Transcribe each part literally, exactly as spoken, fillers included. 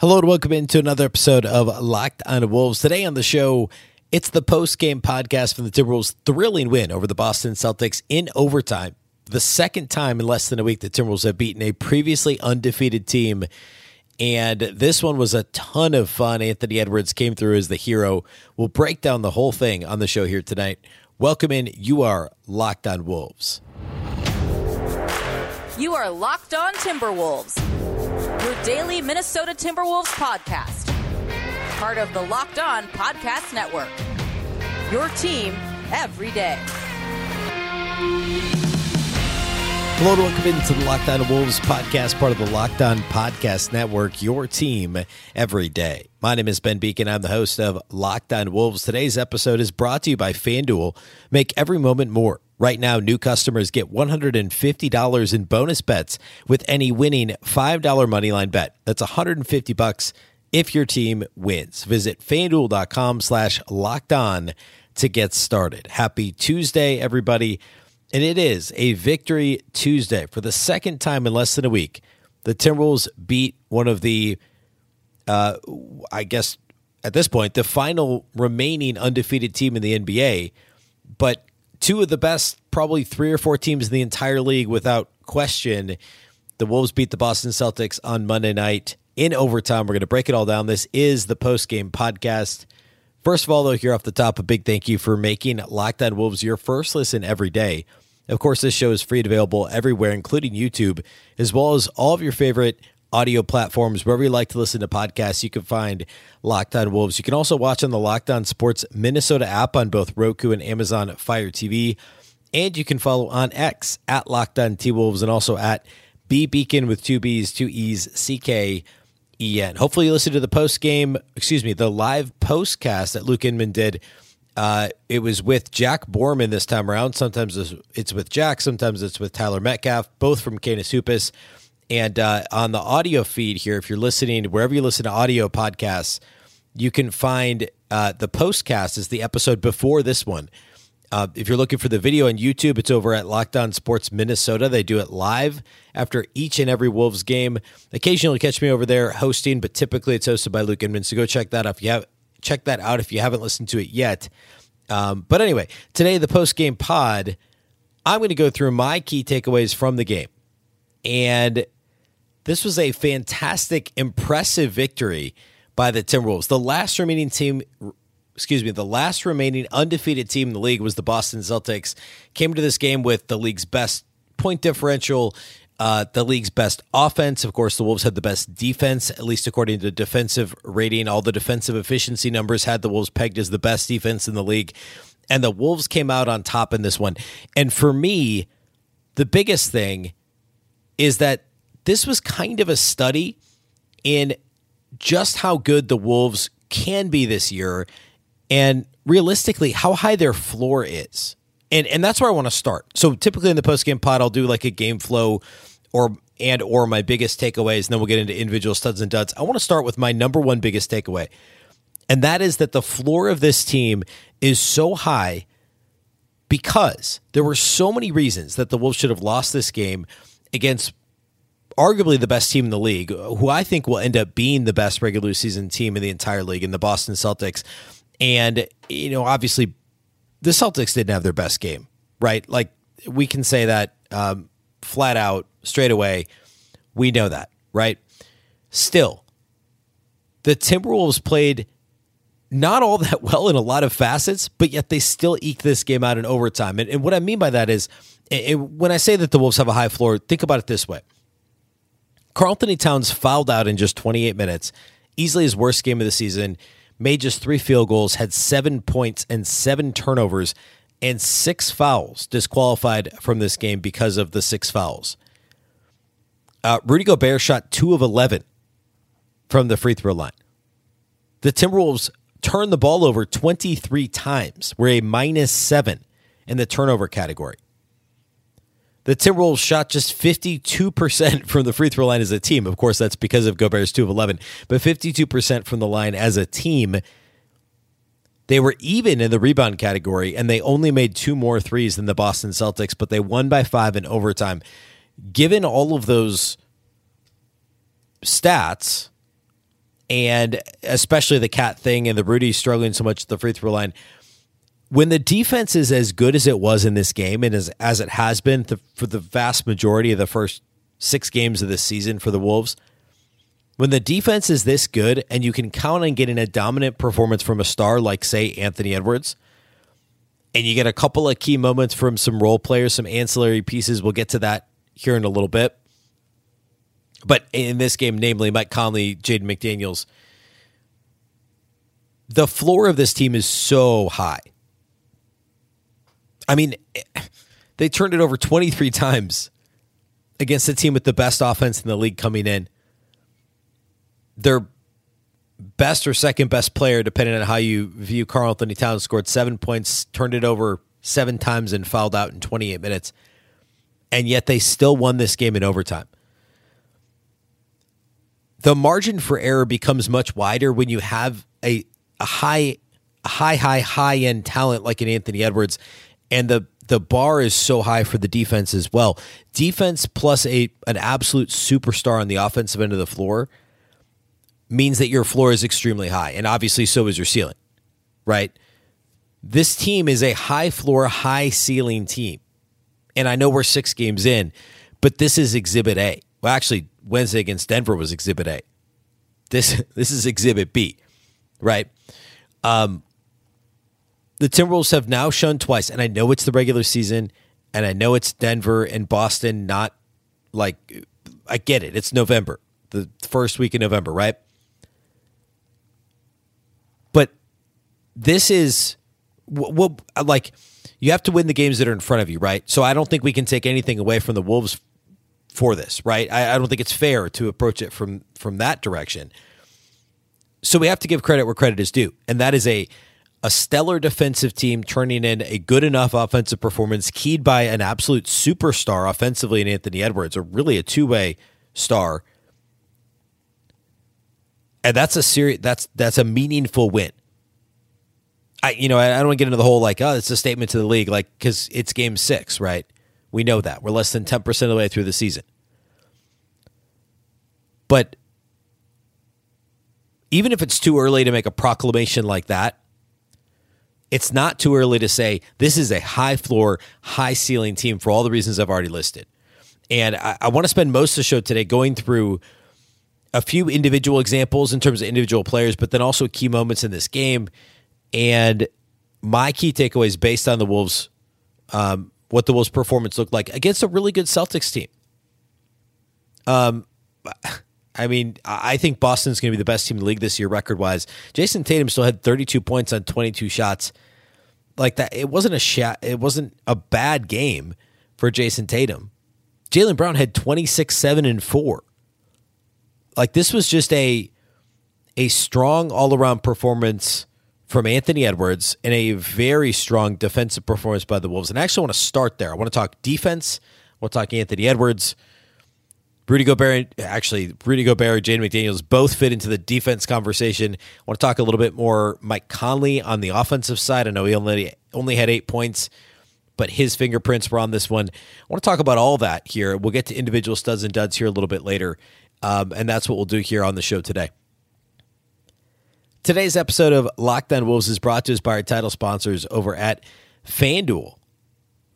Hello and welcome into another episode of Locked On Wolves. Today on the show, it's the post-game podcast from the Timberwolves' thrilling win over the Boston Celtics in overtime. The second time in less than a week the Timberwolves have beaten a previously undefeated team. And this one was a ton of fun. Anthony Edwards came through as the hero. We'll break down the whole thing on the show here tonight. Welcome in. You are Locked On Wolves. You are Locked On Timberwolves. Your daily Minnesota Timberwolves podcast, part of the Locked On Podcast Network, your team every day. Hello and welcome into the Locked On Wolves podcast, part of the Locked On Podcast Network, your team every day. My name is Ben Beecken. I'm the host of Locked On Wolves. Today's episode is brought to you by FanDuel. Make every moment more. Right now, new customers get one hundred fifty dollars in bonus bets with any winning five dollar moneyline bet. That's one hundred fifty bucks if your team wins. Visit FanDuel.com slash locked on to get started. Happy Tuesday, everybody. And it is a Victory Tuesday. For the second time in less than a week, the Timberwolves beat one of the, uh, I guess at this point, the final remaining undefeated team in the N B A, but two of the best, probably three or four teams in the entire league without question. The Wolves beat the Boston Celtics on Monday night in overtime. We're going to break it all down. This is the post-game podcast. First of all, though, here off the top, a big thank you for making Locked On Wolves your first listen every day. Of course, this show is free and available everywhere, including YouTube, as well as all of your favorite audio platforms. Wherever you like to listen to podcasts, you can find Locked On Wolves. You can also watch on the Locked On Sports Minnesota app on both Roku and Amazon Fire T V. And you can follow on X at Locked On T Wolves and also at B Beecken with two B's, two E's, C K E N. Hopefully you listen to the post game, excuse me, the live postcast that Luke Inman did. Uh, it was with Jack Borman this time around. Sometimes it's with Jack, sometimes it's with Tyler Metcalf, both from Canis Hoopus. And uh, on the audio feed here, if you're listening, wherever you listen to audio podcasts, you can find uh, the postcast is the episode before this one. Uh, if you're looking for the video on YouTube, it's over at Locked On Sports Minnesota. They do it live after each and every Wolves game. Occasionally catch me over there hosting, but typically it's hosted by Luke Inman. So go check that out if you have check that out if you haven't listened to it yet. Um, but anyway, today, the post-game pod, I'm going to go through my key takeaways from the game. And this was a fantastic, impressive victory by the Timberwolves. The last remaining team, excuse me, the last remaining undefeated team in the league was the Boston Celtics. Came to this game with the league's best point differential, uh, the league's best offense. Of course, the Wolves had the best defense, at least according to defensive rating. All the defensive efficiency numbers had the Wolves pegged as the best defense in the league. And the Wolves came out on top in this one. And for me, the biggest thing is that this was kind of a study in just how good the Wolves can be this year and realistically how high their floor is. And and that's where I want to start. So typically in the post-game pod, I'll do like a game flow or and or my biggest takeaways, and then we'll get into individual studs and duds. I want to start with my number one biggest takeaway, and that is that the floor of this team is so high because there were so many reasons that the Wolves should have lost this game against arguably the best team in the league, who I think will end up being the best regular season team in the entire league in the Boston Celtics. And, you know, obviously the Celtics didn't have their best game, right? Like we can say that um, flat out straight away. We know that, right? Still, the Timberwolves played not all that well in a lot of facets, but yet they still eked this game out in overtime. And, and what I mean by that is it, when I say that the Wolves have a high floor, think about it this way. Karl Anthony Towns fouled out in just twenty-eight minutes, easily his worst game of the season, made just three field goals, had seven points and seven turnovers, and six fouls disqualified from this game because of the six fouls. Uh, Rudy Gobert shot two of eleven from the free throw line. The Timberwolves turned the ball over twenty-three times. We're a minus seven in the turnover category. The Timberwolves shot just fifty-two percent from the free throw line as a team. Of course, that's because of Gobert's two of eleven, but fifty-two percent from the line as a team. They were even in the rebound category, and they only made two more threes than the Boston Celtics, but they won by five in overtime. Given all of those stats, and especially the Cat thing and the Rudy struggling so much at the free throw line. When the defense is as good as it was in this game and as, as it has been th- for the vast majority of the first six games of this season for the Wolves, when the defense is this good and you can count on getting a dominant performance from a star like, say, Anthony Edwards, and you get a couple of key moments from some role players, some ancillary pieces, we'll get to that here in a little bit. But in this game, namely Mike Conley, Jaden McDaniels, the floor of this team is so high. I mean, they turned it over twenty-three times against a team with the best offense in the league coming in. Their best or second best player, depending on how you view Karl Anthony Towns, scored seven points, turned it over seven times, and fouled out in twenty-eight minutes. And yet they still won this game in overtime. The margin for error becomes much wider when you have a, a high, high, high, high-end talent like an Anthony Edwards. And the, the bar is so high for the defense as well. Defense plus a an absolute superstar on the offensive end of the floor means that your floor is extremely high, and obviously so is your ceiling, right? This team is a high floor, high ceiling team. And I know we're six games in, but this is Exhibit A. Well, actually, Wednesday against Denver was Exhibit A. This this is Exhibit B, right? Um, the Timberwolves have now shown twice, and I know it's the regular season, and I know it's Denver and Boston, not like, I get it, it's November, the first week in November, right? But this is, well, like, you have to win the games that are in front of you, right? So I don't think we can take anything away from the Wolves for this, right? I, I don't think it's fair to approach it from, from that direction. So we have to give credit where credit is due, and that is a a stellar defensive team turning in a good enough offensive performance keyed by an absolute superstar offensively in Anthony Edwards, or really a two-way star. And that's a serious, that's that's a meaningful win. I you know, I, I don't want to get into the whole like, oh, it's a statement to the league, like, because it's game six, right? We know that. We're less than ten percent of the way through the season. But even if it's too early to make a proclamation like that, it's not too early to say this is a high floor, high ceiling team for all the reasons I've already listed. And I, I want to spend most of the show today going through a few individual examples in terms of individual players, but then also key moments in this game and my key takeaways based on the Wolves, um, what the Wolves' performance looked like against a really good Celtics team. Um, I mean, I think Boston's going to be the best team in the league this year record-wise. Jason Tatum still had thirty-two points on twenty-two shots. Like that, it wasn't a shot, it wasn't a bad game for Jason Tatum. Jaylen Brown had twenty-six, seven, and four. Like this was just a a strong all-around performance from Anthony Edwards and a very strong defensive performance by the Wolves. And I actually want to start there. I want to talk defense. We'll talk Anthony Edwards. Rudy Gobert, actually, Rudy Gobert, Jaden McDaniels both fit into the defense conversation. I want to talk a little bit more Mike Conley on the offensive side. I know he only, only had eight points, but his fingerprints were on this one. I want to talk about all that here. We'll get to individual studs and duds here a little bit later, um, and that's what we'll do here on the show today. Today's episode of Locked On Wolves is brought to us by our title sponsors over at FanDuel.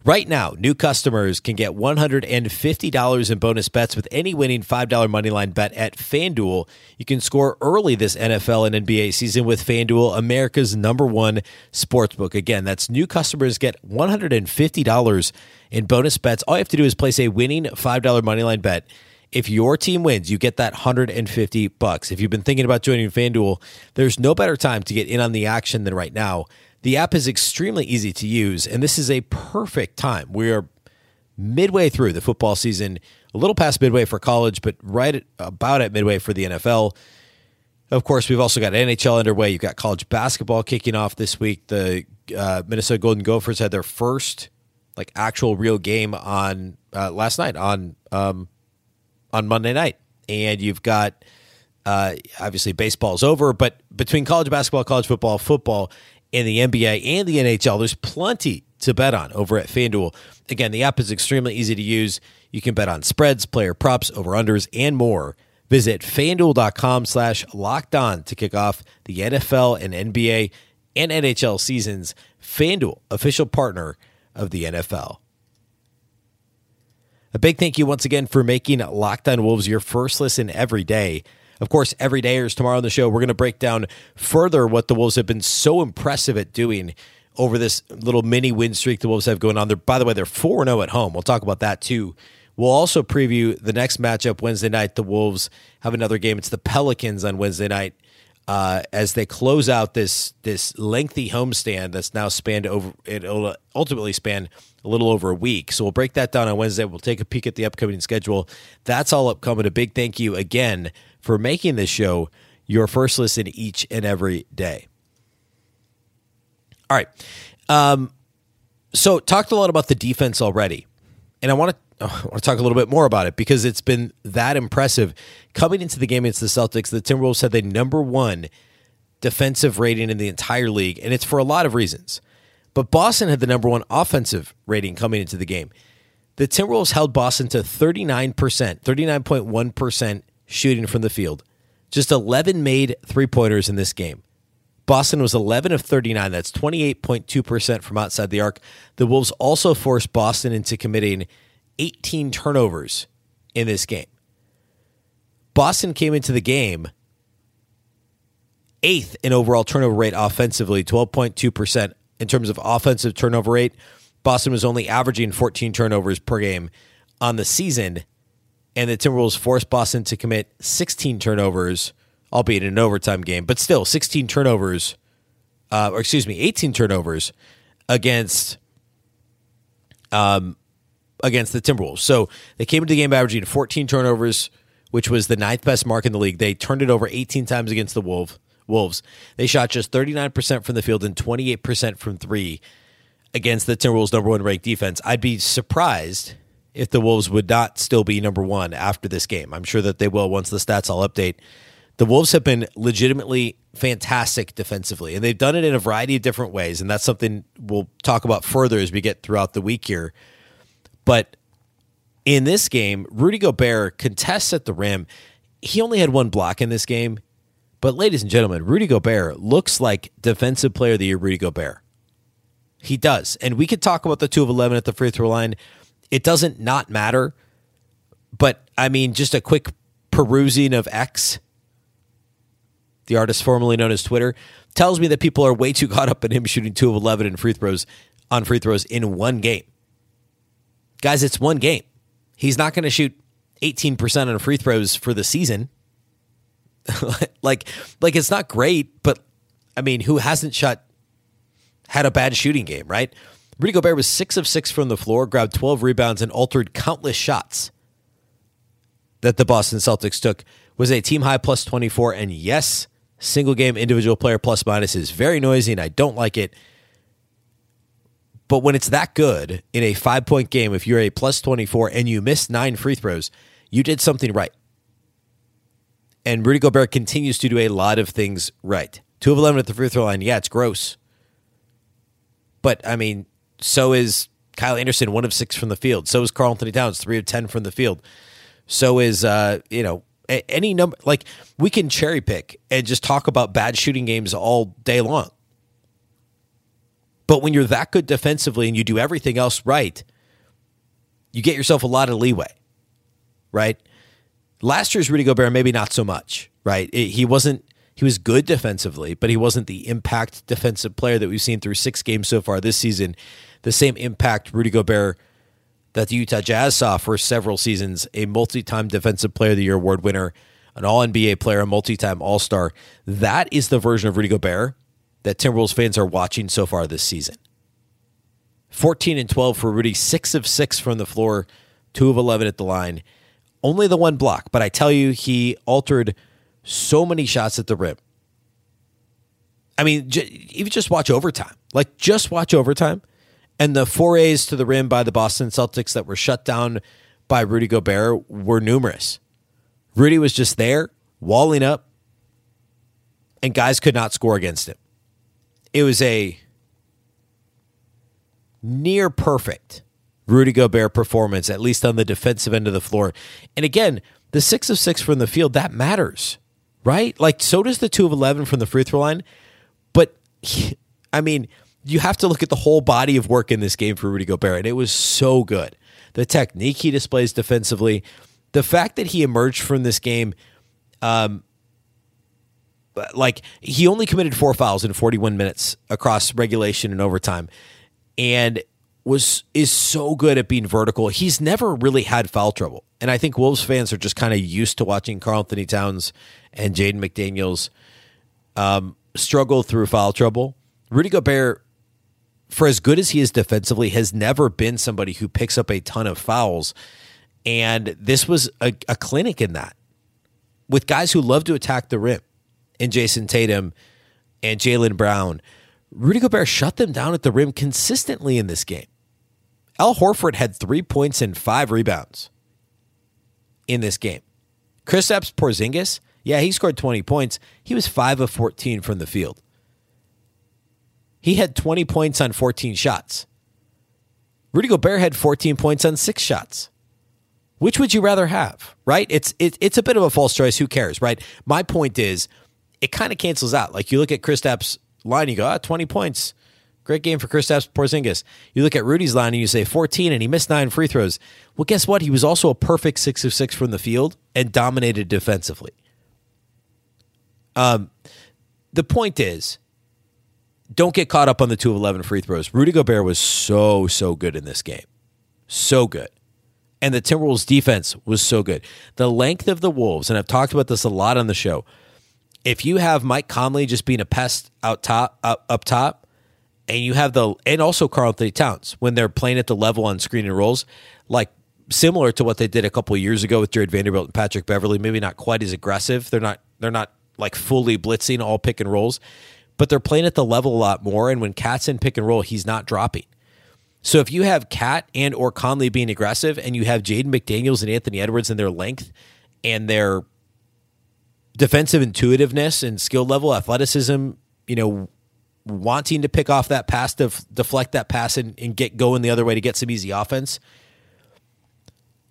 Right now, new customers can get one hundred fifty dollars in bonus bets with any winning five dollar moneyline bet at FanDuel. You can score early this N F L and N B A season with FanDuel, America's number one sportsbook. Again, that's new customers get one hundred fifty dollars in bonus bets. All you have to do is place a winning five dollar moneyline bet. If your team wins, you get that one hundred fifty bucks. If you've been thinking about joining FanDuel, there's no better time to get in on the action than right now. The app is extremely easy to use, and this is a perfect time. We are midway through the football season, a little past midway for college, but right at, about at midway for the N F L. Of course, we've also got N H L underway. You've got college basketball kicking off this week. The uh, Minnesota Golden Gophers had their first like actual real game on uh, last night on um, on Monday night, and you've got uh, obviously baseball's over, but between college basketball, college football, football. In the N B A and the N H L, there's plenty to bet on over at FanDuel. Again, the app is extremely easy to use. You can bet on spreads, player props, over-unders, and more. Visit FanDuel.com slash locked on to kick off the N F L and N B A and N H L seasons. FanDuel, official partner of the N F L. A big thank you once again for making Locked On Wolves your first listen every day. Of course, every day or tomorrow on the show, we're going to break down further what the Wolves have been so impressive at doing over this little mini win streak the Wolves have going on there. By the way, they're four and oh at home. We'll talk about that too. We'll also preview the next matchup Wednesday night. The Wolves have another game. It's the Pelicans on Wednesday night uh, as they close out this this lengthy homestand that's now spanned over. It'll ultimately span a little over a week. So we'll break that down on Wednesday. We'll take a peek at the upcoming schedule. That's all upcoming. A big thank you again for making this show your first listen each and every day. All right. Um, so talked a lot about the defense already, and I want to. I want to talk a little bit more about it because it's been that impressive. Coming into the game against the Celtics, the Timberwolves had the number one defensive rating in the entire league, and it's for a lot of reasons. But Boston had the number one offensive rating coming into the game. The Timberwolves held Boston to thirty-nine percent, thirty-nine point one percent shooting from the field. Just eleven made three-pointers in this game. Boston was eleven of thirty-nine. That's twenty-eight point two percent from outside the arc. The Wolves also forced Boston into committing eighteen turnovers in this game. Boston came into the game eighth in overall turnover rate offensively, twelve point two percent. In terms of offensive turnover rate, Boston was only averaging fourteen turnovers per game on the season, and the Timberwolves forced Boston to commit sixteen turnovers, albeit in an overtime game, but still sixteen turnovers, uh, or excuse me, eighteen turnovers against um. against the Timberwolves. So they came into the game averaging fourteen turnovers, which was the ninth best mark in the league. They turned it over eighteen times against the Wolves. They shot just thirty-nine percent from the field and twenty-eight percent from three against the Timberwolves' number one ranked defense. I'd be surprised if the Wolves would not still be number one after this game. I'm sure that they will once the stats all update. The Wolves have been legitimately fantastic defensively, and they've done it in a variety of different ways, and that's something we'll talk about further as we get throughout the week here. But in this game, Rudy Gobert contests at the rim. He only had one block in this game. But ladies and gentlemen, Rudy Gobert looks like Defensive Player of the Year Rudy Gobert. He does. And we could talk about the two of eleven at the free throw line. It doesn't not matter. But, I mean, just a quick perusing of X, the artist formerly known as Twitter, tells me that people are way too caught up in him shooting two of eleven in free throws on free throws in one game. Guys, it's one game. He's not going to shoot eighteen percent on free throws for the season. like, like it's not great, but, I mean, who hasn't shot, had a bad shooting game, right? Rudy Gobert was six of six from the floor, grabbed twelve rebounds, and altered countless shots that the Boston Celtics took. Was a team-high plus twenty-four, and yes, single-game individual player plus-minus is very noisy, and I don't like it. But when it's that good in a five-point game, if you're a plus twenty-four and you miss nine free throws, you did something right. And Rudy Gobert continues to do a lot of things right. two of eleven at the free throw line, yeah, it's gross. But, I mean, so is Kyle Anderson, one of six from the field. So is Karl Anthony Towns, three of ten from the field. So is, uh, you know, any number. Like, we can cherry pick and just talk about bad shooting games all day long. But when you're that good defensively and you do everything else right, you get yourself a lot of leeway, right? Last year's Rudy Gobert, maybe not so much, right? It, he wasn't, he was good defensively, but he wasn't the impact defensive player that we've seen through six games so far this season. The same impact Rudy Gobert that the Utah Jazz saw for several seasons, a multi-time Defensive Player of the Year award winner, an all N B A player, a multi-time all-star. That is the version of Rudy Gobert that Timberwolves fans are watching so far this season. fourteen and twelve for Rudy, six of six from the floor, two of eleven at the line. Only the one block, but I tell you, he altered so many shots at the rim. I mean, j- even just watch overtime. Like, just watch overtime. And the forays to the rim by the Boston Celtics that were shut down by Rudy Gobert were numerous. Rudy was just there, walling up, and guys could not score against him. It was a near perfect Rudy Gobert performance, at least on the defensive end of the floor. And again, the six of six from the field, that matters, right? Like, so does the two of eleven from the free throw line. But, I mean, you have to look at the whole body of work in this game for Rudy Gobert, and it was so good. The technique he displays defensively, the fact that he emerged from this game, um, like, he only committed four fouls in forty-one minutes across regulation and overtime, and was is so good at being vertical. He's never really had foul trouble, and I think Wolves fans are just kind of used to watching Karl-Anthony Towns and Jaden McDaniels um, struggle through foul trouble. Rudy Gobert, for as good as he is defensively, has never been somebody who picks up a ton of fouls. And this was a, a clinic in that, with guys who love to attack the rim, and Jason Tatum and Jaylen Brown. Rudy Gobert shut them down at the rim consistently in this game. Al Horford had three points and five rebounds in this game. Kristaps Porzingis, yeah, he scored twenty points. He was five of fourteen from the field. He had twenty points on fourteen shots. Rudy Gobert had fourteen points on six shots. Which would you rather have, right? It's it, it's a bit of a false choice. Who cares, right? My point is, it kind of cancels out. Like, you look at Kristaps' line, you go, ah, twenty points. Great game for Kristaps Porzingis. You look at Rudy's line and you say fourteen, and he missed nine free throws. Well, guess what? He was also a perfect six of six from the field and dominated defensively. Um, the point is, don't get caught up on the two of eleven free throws. Rudy Gobert was so, so good in this game. So good. And the Timberwolves' defense was so good. The length of the Wolves, and I've talked about this a lot on the show, if you have Mike Conley just being a pest out top, up, up top, and you have the, and also Karl-Anthony Towns, when they're playing at the level on screen and rolls, like similar to what they did a couple of years ago with Jared Vanderbilt and Patrick Beverly, maybe not quite as aggressive. They're not, they're not like fully blitzing all pick and rolls, but they're playing at the level a lot more. And when Cat's in pick and roll, he's not dropping. So if you have Cat and or Conley being aggressive, and you have Jaden McDaniels and Anthony Edwards and their length and their defensive intuitiveness and skill level, athleticism, you know, wanting to pick off that pass, def- deflect that pass and, and get going the other way to get some easy offense.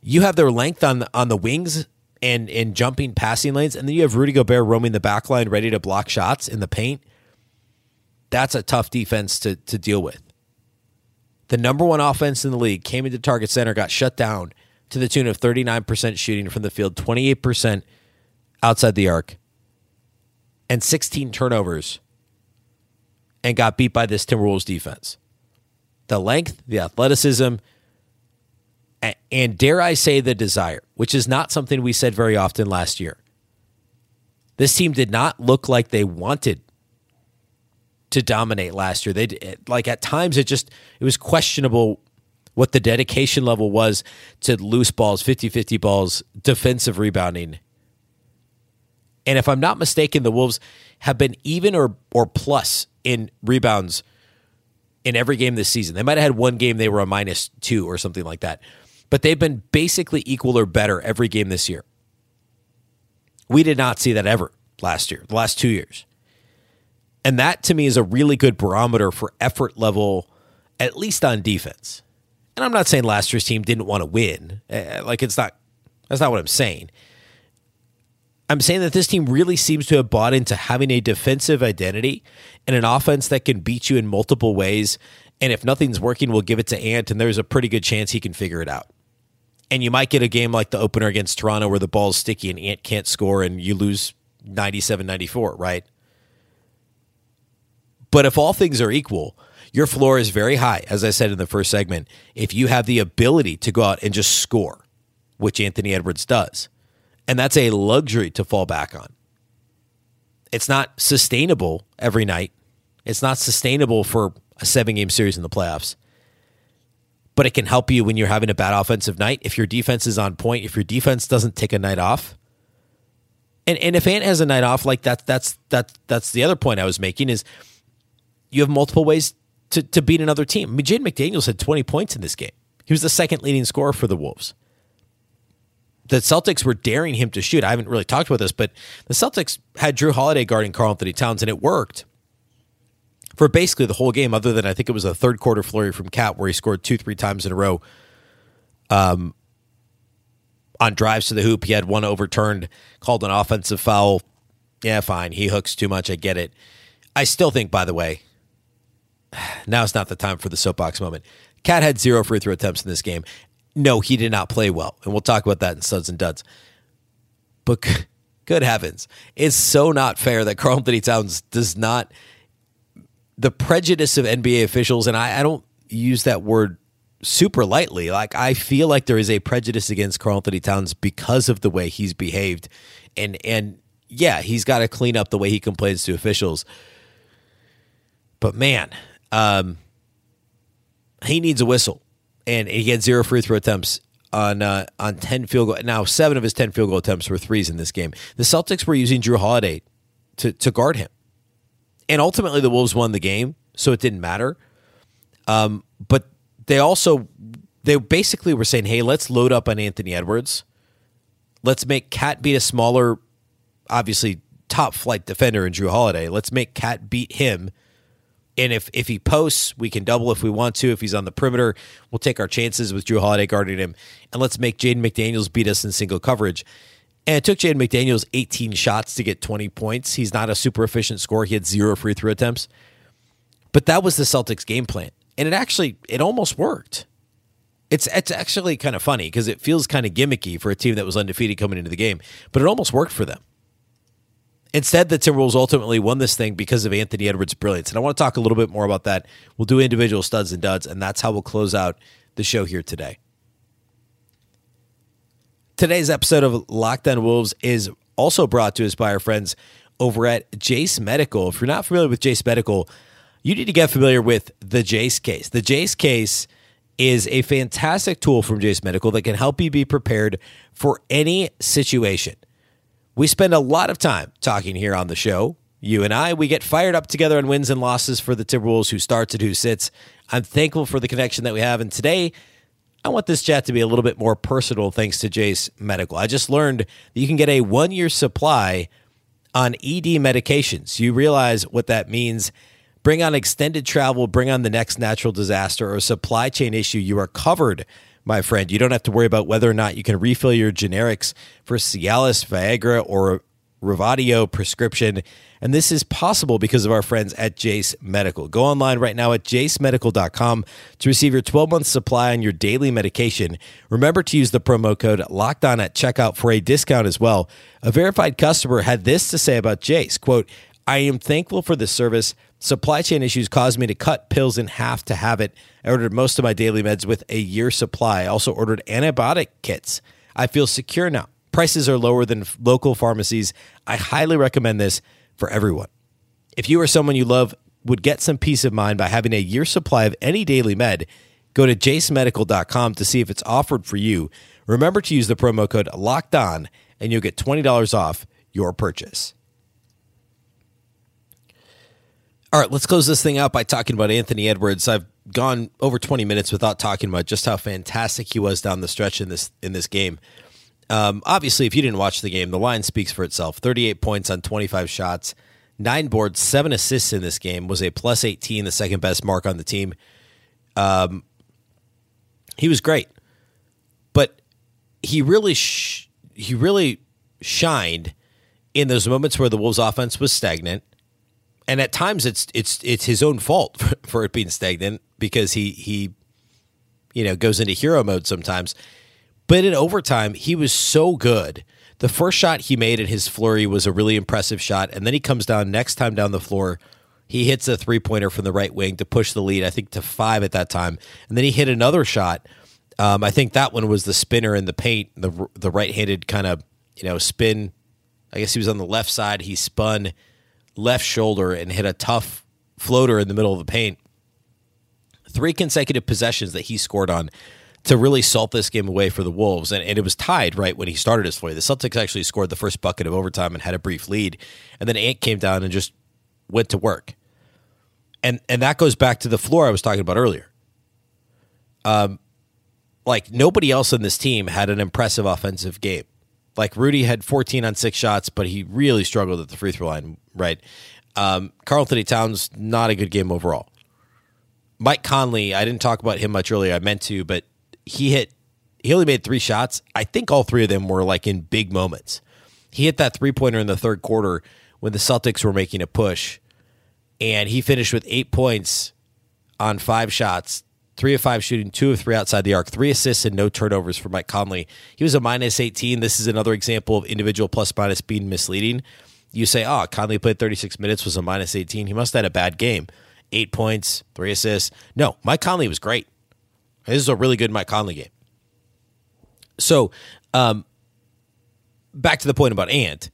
You have their length on the, on the wings and, and jumping passing lanes. And then you have Rudy Gobert roaming the back line, ready to block shots in the paint. That's a tough defense to, to deal with. The number one offense in the league came into Target Center, got shut down to the tune of thirty-nine percent shooting from the field, twenty-eight percent outside the arc, and sixteen turnovers, and got beat by this Timberwolves defense. The length, the athleticism, and dare I say the desire, which is not something we said very often last year. This team did not look like they wanted to dominate last year. They did, like at times it just it was questionable what the dedication level was to loose balls, fifty-fifty balls, defensive rebounding. And if I'm not mistaken, the Wolves have been even or or plus in rebounds in every game this season. They might have had one game they were a minus two or something like that. But they've been basically equal or better every game this year. We did not see that ever last year, the last two years. And that, to me, is a really good barometer for effort level, at least on defense. And I'm not saying last year's team didn't want to win. Like, it's not, that's not what I'm saying. I'm saying that this team really seems to have bought into having a defensive identity and an offense that can beat you in multiple ways. And if nothing's working, we'll give it to Ant, and there's a pretty good chance he can figure it out. And you might get a game like the opener against Toronto where the ball's sticky and Ant can't score and you lose ninety-seven ninety-four, right? But if all things are equal, your floor is very high, as I said in the first segment, if you have the ability to go out and just score, which Anthony Edwards does. And that's a luxury to fall back on. It's not sustainable every night. It's not sustainable for a seven-game series in the playoffs. But it can help you when you're having a bad offensive night, if your defense is on point, if your defense doesn't take a night off. And and if Ant has a night off, like that, that's that that's the other point I was making, is you have multiple ways to, to beat another team. I mean, Jaden McDaniels had twenty points in this game. He was the second leading scorer for the Wolves. The Celtics were daring him to shoot. I haven't really talked about this, but the Celtics had Drew Holiday guarding Karl-Anthony Towns, and it worked for basically the whole game, other than I think it was a third-quarter flurry from Cat where he scored two, three times in a row um, on drives to the hoop. He had one overturned, called an offensive foul. Yeah, fine. He hooks too much. I get it. I still think, by the way, now it's not the time for the soapbox moment. Cat had zero free throw attempts in this game. No, he did not play well. And we'll talk about that in studs and duds. But good heavens. It's so not fair that Karl Anthony Towns does not... The prejudice of N B A officials, and I, I don't use that word super lightly. Like, I feel like there is a prejudice against Karl Anthony Towns because of the way he's behaved. And, and yeah, he's got to clean up the way he complains to officials. But, man... Um, he needs a whistle, and he had zero free throw attempts on uh, on ten field goal. Now, seven of his ten field goal attempts were threes in this game. The Celtics were using Jrue Holiday to to guard him, and ultimately the Wolves won the game, so it didn't matter. Um, but they also they basically were saying, "Hey, let's load up on Anthony Edwards. Let's make Cat beat a smaller, obviously top flight defender in Jrue Holiday. Let's make Cat beat him." And if, if he posts, we can double if we want to. If he's on the perimeter, we'll take our chances with Jrue Holiday guarding him. And let's make Jaden McDaniels beat us in single coverage. And it took Jaden McDaniels eighteen shots to get twenty points. He's not a super efficient scorer. He had zero free throw attempts. But that was the Celtics game plan. And it actually, it almost worked. It's, it's actually kind of funny because it feels kind of gimmicky for a team that was undefeated coming into the game. But it almost worked for them. Instead, the Timberwolves ultimately won this thing because of Anthony Edwards' brilliance. And I want to talk a little bit more about that. We'll do individual studs and duds, and that's how we'll close out the show here today. Today's episode of Locked On Wolves is also brought to us by our friends over at Jase Medical. If you're not familiar with Jase Medical, you need to get familiar with the Jase case. The Jase case is a fantastic tool from Jase Medical that can help you be prepared for any situation. We spend a lot of time talking here on the show. You and I, we get fired up together on wins and losses for the Timberwolves, who starts and who sits. I'm thankful for the connection that we have. And today, I want this chat to be a little bit more personal thanks to Jase Medical. I just learned that you can get a one-year supply on E D medications. You realize what that means. Bring on extended travel, bring on the next natural disaster or supply chain issue. You are covered, my friend. You don't have to worry about whether or not you can refill your generics for Cialis, Viagra, or Revatio prescription. And this is possible because of our friends at Jase Medical. Go online right now at jase medical dot com to receive your twelve-month supply on your daily medication. Remember to use the promo code LOCKEDON at checkout for a discount as well. A verified customer had this to say about Jase, quote, "I am thankful for this service. Supply chain issues caused me to cut pills in half to have it. I ordered most of my daily meds with a year supply. I also ordered antibiotic kits. I feel secure now. Prices are lower than local pharmacies. I highly recommend this for everyone. If you or someone you love would get some peace of mind by having a year supply of any daily med, go to jase medical dot com to see if it's offered for you. Remember to use the promo code LOCKEDON and you'll get twenty dollars off your purchase." All right, let's close this thing out by talking about Anthony Edwards. I've gone over twenty minutes without talking about just how fantastic he was down the stretch in this in this game. Um, obviously, if you didn't watch the game, the line speaks for itself. thirty-eight points on twenty-five shots, nine boards, seven assists in this game, was a plus eighteen, the second best mark on the team. Um, he was great, but he really sh- he really shined in those moments where the Wolves' offense was stagnant. And at times it's it's it's his own fault for, for it being stagnant because he he you know goes into hero mode sometimes. But in overtime, he was so good. The first shot he made in his flurry was a really impressive shot, and then he comes down next time down the floor. He hits a three-pointer from the right wing to push the lead, I think, to five at that time. And then he hit another shot. Um, I think that one was the spinner in the paint, the the right-handed kind of you know spin. I guess he was on the left side. He spun left shoulder and hit a tough floater in the middle of the paint. Three consecutive possessions that he scored on to really salt this game away for the Wolves. And, and it was tied right when he started his play. The Celtics actually scored the first bucket of overtime and had a brief lead. And then Ant came down and just went to work. And and that goes back to the floor I was talking about earlier. Um, like nobody else on this team had an impressive offensive game. Like Rudy had fourteen on six shots, but he really struggled at the free throw line, right? Um, Karl Anthony Towns, not a good game overall. Mike Conley, I didn't talk about him much earlier. I meant to, but he hit He only made three shots. I think all three of them were like in big moments. He hit that three-pointer in the third quarter when the Celtics were making a push, and he finished with eight points on five shots, three of five shooting, two of three outside the arc, three assists and no turnovers for Mike Conley. He was a minus eighteen. This is another example of individual plus-minus being misleading. You say, oh, Conley played thirty-six minutes, was a minus eighteen. He must have had a bad game. Eight points, three assists. No, Mike Conley was great. This is a really good Mike Conley game. So um, back to the point about Ant.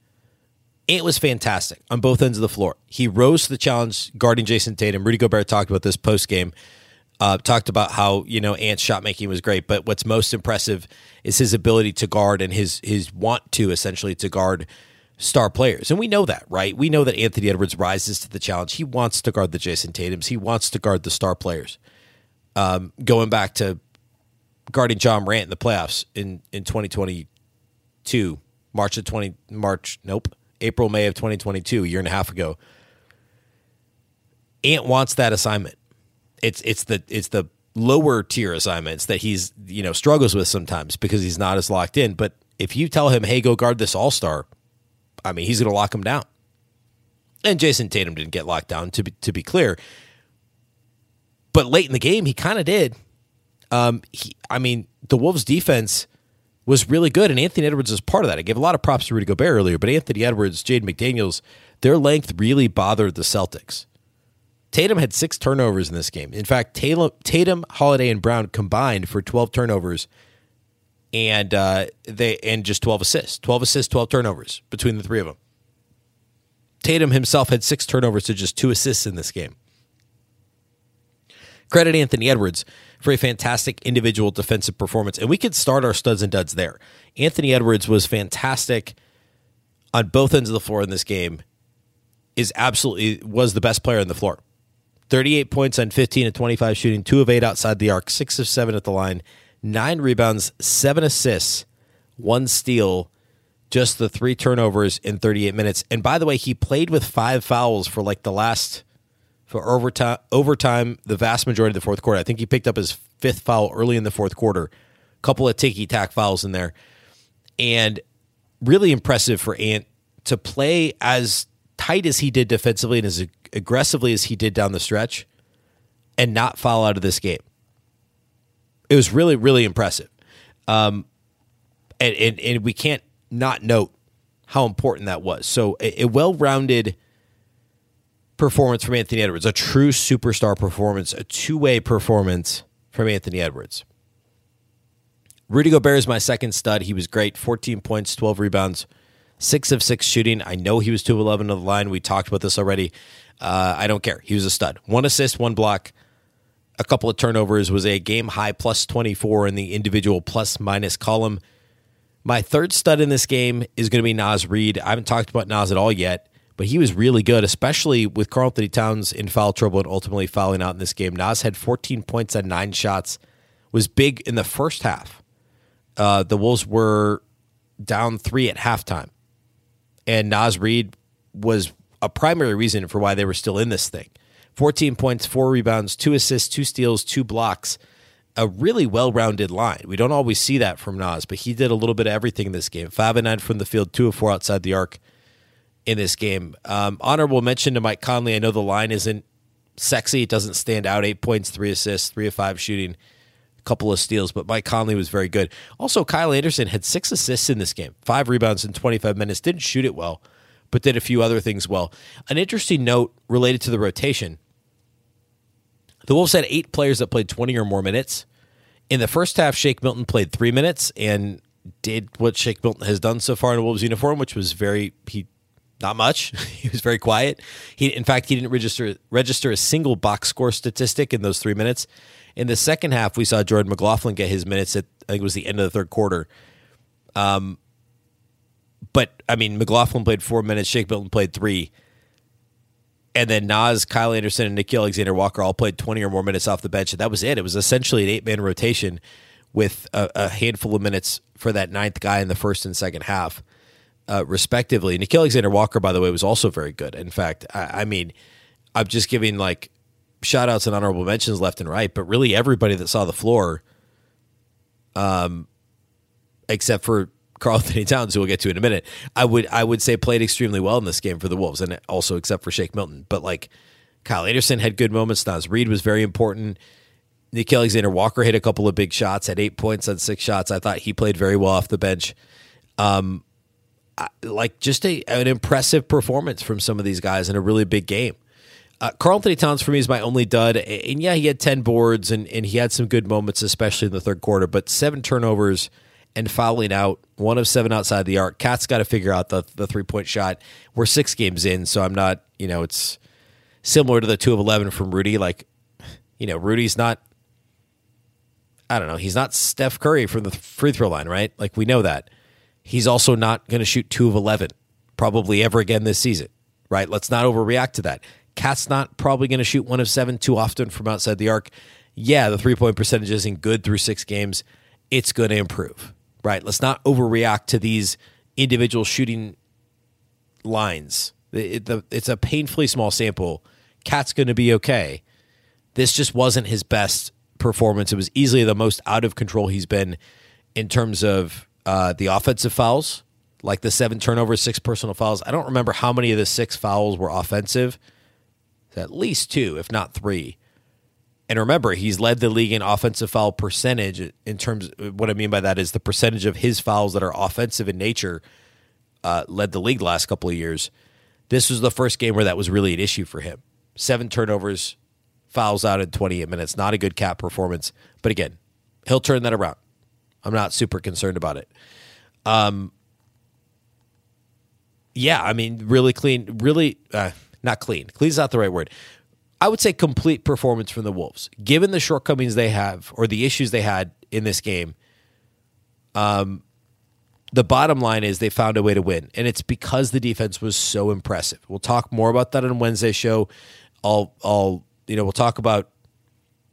Ant was fantastic on both ends of the floor. He rose to the challenge guarding Jason Tatum. Rudy Gobert talked about this post-game, uh, talked about how, you know, Ant's shot-making was great, but what's most impressive is his ability to guard and his his want to, essentially, to guard star players. And we know that, right? We know that Anthony Edwards rises to the challenge. He wants to guard the Jason Tatums. He wants to guard the star players. Um, going back to guarding John Morant in the playoffs in, in twenty twenty-two, March of 20, March, nope, April, May of twenty twenty-two, a year and a half ago. Ant wants that assignment. It's, it's the, it's the lower tier assignments that he's, you know, struggles with sometimes because he's not as locked in. But if you tell him, hey, go guard this all-star, I mean, he's going to lock him down. And Jason Tatum didn't get locked down, to be, to be clear. But late in the game, he kind of did. Um, he, I mean, the Wolves' defense was really good, and Anthony Edwards was part of that. I gave a lot of props to Rudy Gobert earlier, but Anthony Edwards, Jaden McDaniels, their length really bothered the Celtics. Tatum had six turnovers in this game. In fact, Tatum, Tatum Holiday, and Brown combined for twelve turnovers and uh, they and just twelve assists. twelve assists, twelve turnovers between the three of them. Tatum himself had six turnovers to just two assists in this game. Credit Anthony Edwards for a fantastic individual defensive performance. And we could start our studs and duds there. Anthony Edwards was fantastic on both ends of the floor in this game. Is absolutely was the best player on the floor. thirty-eight points on fifteen of twenty-five shooting, two of eight outside the arc, six of seven at the line, nine rebounds, seven assists, one steal, just the three turnovers in thirty-eight minutes. And by the way, he played with five fouls for like the last... For overtime, overtime, the vast majority of the fourth quarter. I think he picked up his fifth foul early in the fourth quarter. A couple of ticky-tack fouls in there. And really impressive for Ant to play as tight as he did defensively and as aggressively as he did down the stretch and not foul out of this game. It was really, really impressive. Um, and, and, and we can't not note how important that was. So a, a well-rounded performance from Anthony Edwards, a true superstar performance, a two-way performance from Anthony Edwards. Rudy Gobert is my second stud. He was great, fourteen points, twelve rebounds, six of six shooting. I know he was two of eleven on the line. We talked about this already. Uh, I don't care. He was a stud. One assist, one block, a couple of turnovers, was a game-high plus twenty-four in the individual plus-minus column. My third stud in this game is going to be Naz Reid. I haven't talked about Naz at all yet, but he was really good, especially with Karl Anthony Towns in foul trouble and ultimately fouling out in this game. Naz had fourteen points on nine shots, was big in the first half. Uh, the Wolves were down three at halftime, and Naz Reid was a primary reason for why they were still in this thing. fourteen points, four rebounds, two assists, two steals, two blocks. A really well-rounded line. We don't always see that from Naz, but he did a little bit of everything in this game. Five and nine from the field, two of four outside the arc in this game. Um, honorable mention to Mike Conley. I know the line isn't sexy. It doesn't stand out. Eight points, three assists, three of five shooting, a couple of steals, but Mike Conley was very good. Also, Kyle Anderson had six assists in this game, five rebounds in twenty-five minutes. Didn't shoot it well, but did a few other things well. An interesting note related to the rotation. The Wolves had eight players that played twenty or more minutes. In the first half, Shake Milton played three minutes and did what Shake Milton has done so far in a Wolves uniform, which was very... he. Not much. He was very quiet. He, in fact, he didn't register register a single box score statistic in those three minutes. In the second half, we saw Jordan McLaughlin get his minutes at, I think it was the end of the third quarter. Um, but, I mean, McLaughlin played four minutes, Shake Milton played three. And then Naz, Kyle Anderson, and Nickeil Alexander-Walker all played twenty or more minutes off the bench. And that was it. It was essentially an eight-man rotation with a, a handful of minutes for that ninth guy in the first and second half. Uh, respectively. Nickeil Alexander-Walker, by the way, was also very good. In fact, I, I mean, I'm just giving like shout outs and honorable mentions left and right, but really everybody that saw the floor um, except for Karl Anthony Towns, who we'll get to in a minute, I would I would say played extremely well in this game for the Wolves, and also except for Shake Milton. But like Kyle Anderson had good moments. Naz Reid was very important. Nickeil Alexander-Walker hit a couple of big shots, had eight points on six shots. I thought he played very well off the bench. Um, I, like just a, an impressive performance from some of these guys in a really big game. Uh, Karl Anthony Towns for me is my only dud, and, and yeah, he had ten boards and, and he had some good moments, especially in the third quarter. But seven turnovers and fouling out, one of seven outside the arc. Cat's got to figure out the the three point shot. We're six games in, so I'm not, you know, it's similar to the two of eleven from Rudy. Like, you know, Rudy's not, I don't know, he's not Steph Curry from the free throw line, right? Like we know that. He's also not going to shoot two of eleven probably ever again this season, right? Let's not overreact to that. Cat's not probably going to shoot one of seven too often from outside the arc. Yeah, the three-point percentage isn't good through six games. It's going to improve, right? Let's not overreact to these individual shooting lines. It's a painfully small sample. Cat's going to be okay. This just wasn't his best performance. It was easily the most out of control he's been in terms of uh, the offensive fouls, like the seven turnovers, six personal fouls. I don't remember how many of the six fouls were offensive. At least two, if not three. And remember, he's led the league in offensive foul percentage. In terms of what I mean by that is the percentage of his fouls that are offensive in nature uh, led the league the last couple of years. This was the first game where that was really an issue for him. Seven turnovers, fouls out in twenty-eight minutes. Not a good Cat performance. But again, he'll turn that around. I'm not super concerned about it. Um, yeah, I mean, really clean, really... Uh, Not clean. Clean is not the right word. I would say complete performance from the Wolves. Given the shortcomings they have or the issues they had in this game, um, the bottom line is they found a way to win, and it's because the defense was so impressive. We'll talk more about that on Wednesday's show. I'll, I'll, you know, we'll talk about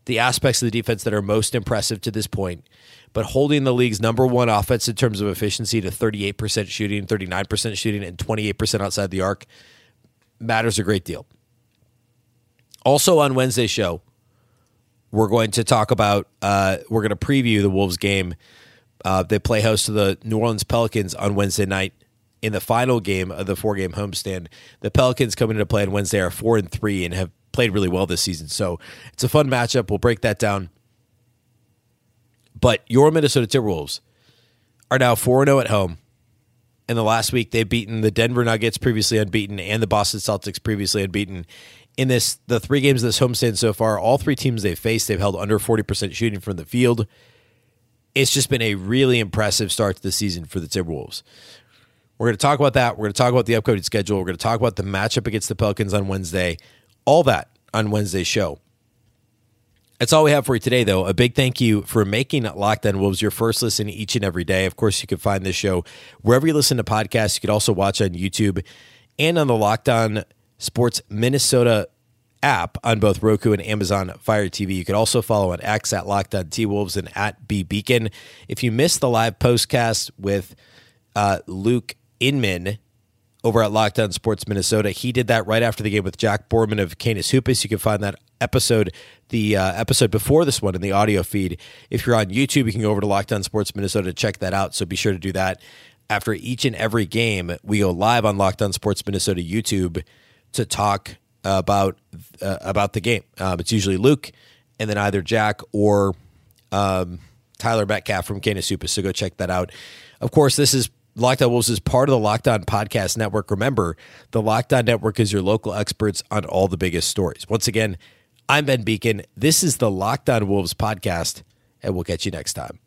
the aspects of the defense that are most impressive to this point. But holding the league's number one offense in terms of efficiency to thirty-eight percent shooting, thirty-nine percent shooting, and twenty-eight percent outside the arc matters a great deal. Also on Wednesday's show, we're going to talk about, uh, we're going to preview the Wolves game. Uh, they play host to the New Orleans Pelicans on Wednesday night in the final game of the four-game homestand. The Pelicans coming into play on Wednesday are four and three and have played really well this season. So it's a fun matchup. We'll break that down. But your Minnesota Timberwolves are now four and oh at home. In the last week, they've beaten the Denver Nuggets, previously unbeaten, and the Boston Celtics, previously unbeaten. In this, the three games of this homestand so far, all three teams they've faced, they've held under forty percent shooting from the field. It's just been a really impressive start to the season for the Timberwolves. We're going to talk about that. We're going to talk about the upcoming schedule. We're going to talk about the matchup against the Pelicans on Wednesday. All that on Wednesday's show. That's all we have for you today, though. A big thank you for making Locked On Wolves your first listen each and every day. Of course, you can find this show wherever you listen to podcasts. You can also watch on YouTube and on the Locked On Sports Minnesota app on both Roku and Amazon Fire T V. You can also follow on X at Locked On T-Wolves and at B Beecken. If you missed the live postcast with uh, Luke Inman over at Locked On Sports Minnesota. He did that right after the game with Jack Borman of Canis Hoopus. You can find that episode, the uh, episode before this one, in the audio feed. If you're on YouTube, you can go over to Locked On Sports Minnesota to check that out, so be sure to do that. After each and every game, we go live on Locked On Sports Minnesota YouTube to talk about uh, about the game. Um, it's usually Luke and then either Jack or um, Tyler Metcalf from Canis Hoopus, so go check that out. Of course, this is Locked On Wolves is part of the Locked On Podcast Network. Remember, the Locked On Network is your local experts on all the biggest stories. Once again, I'm Ben Beecken. This is the Locked On Wolves podcast, and we'll catch you next time.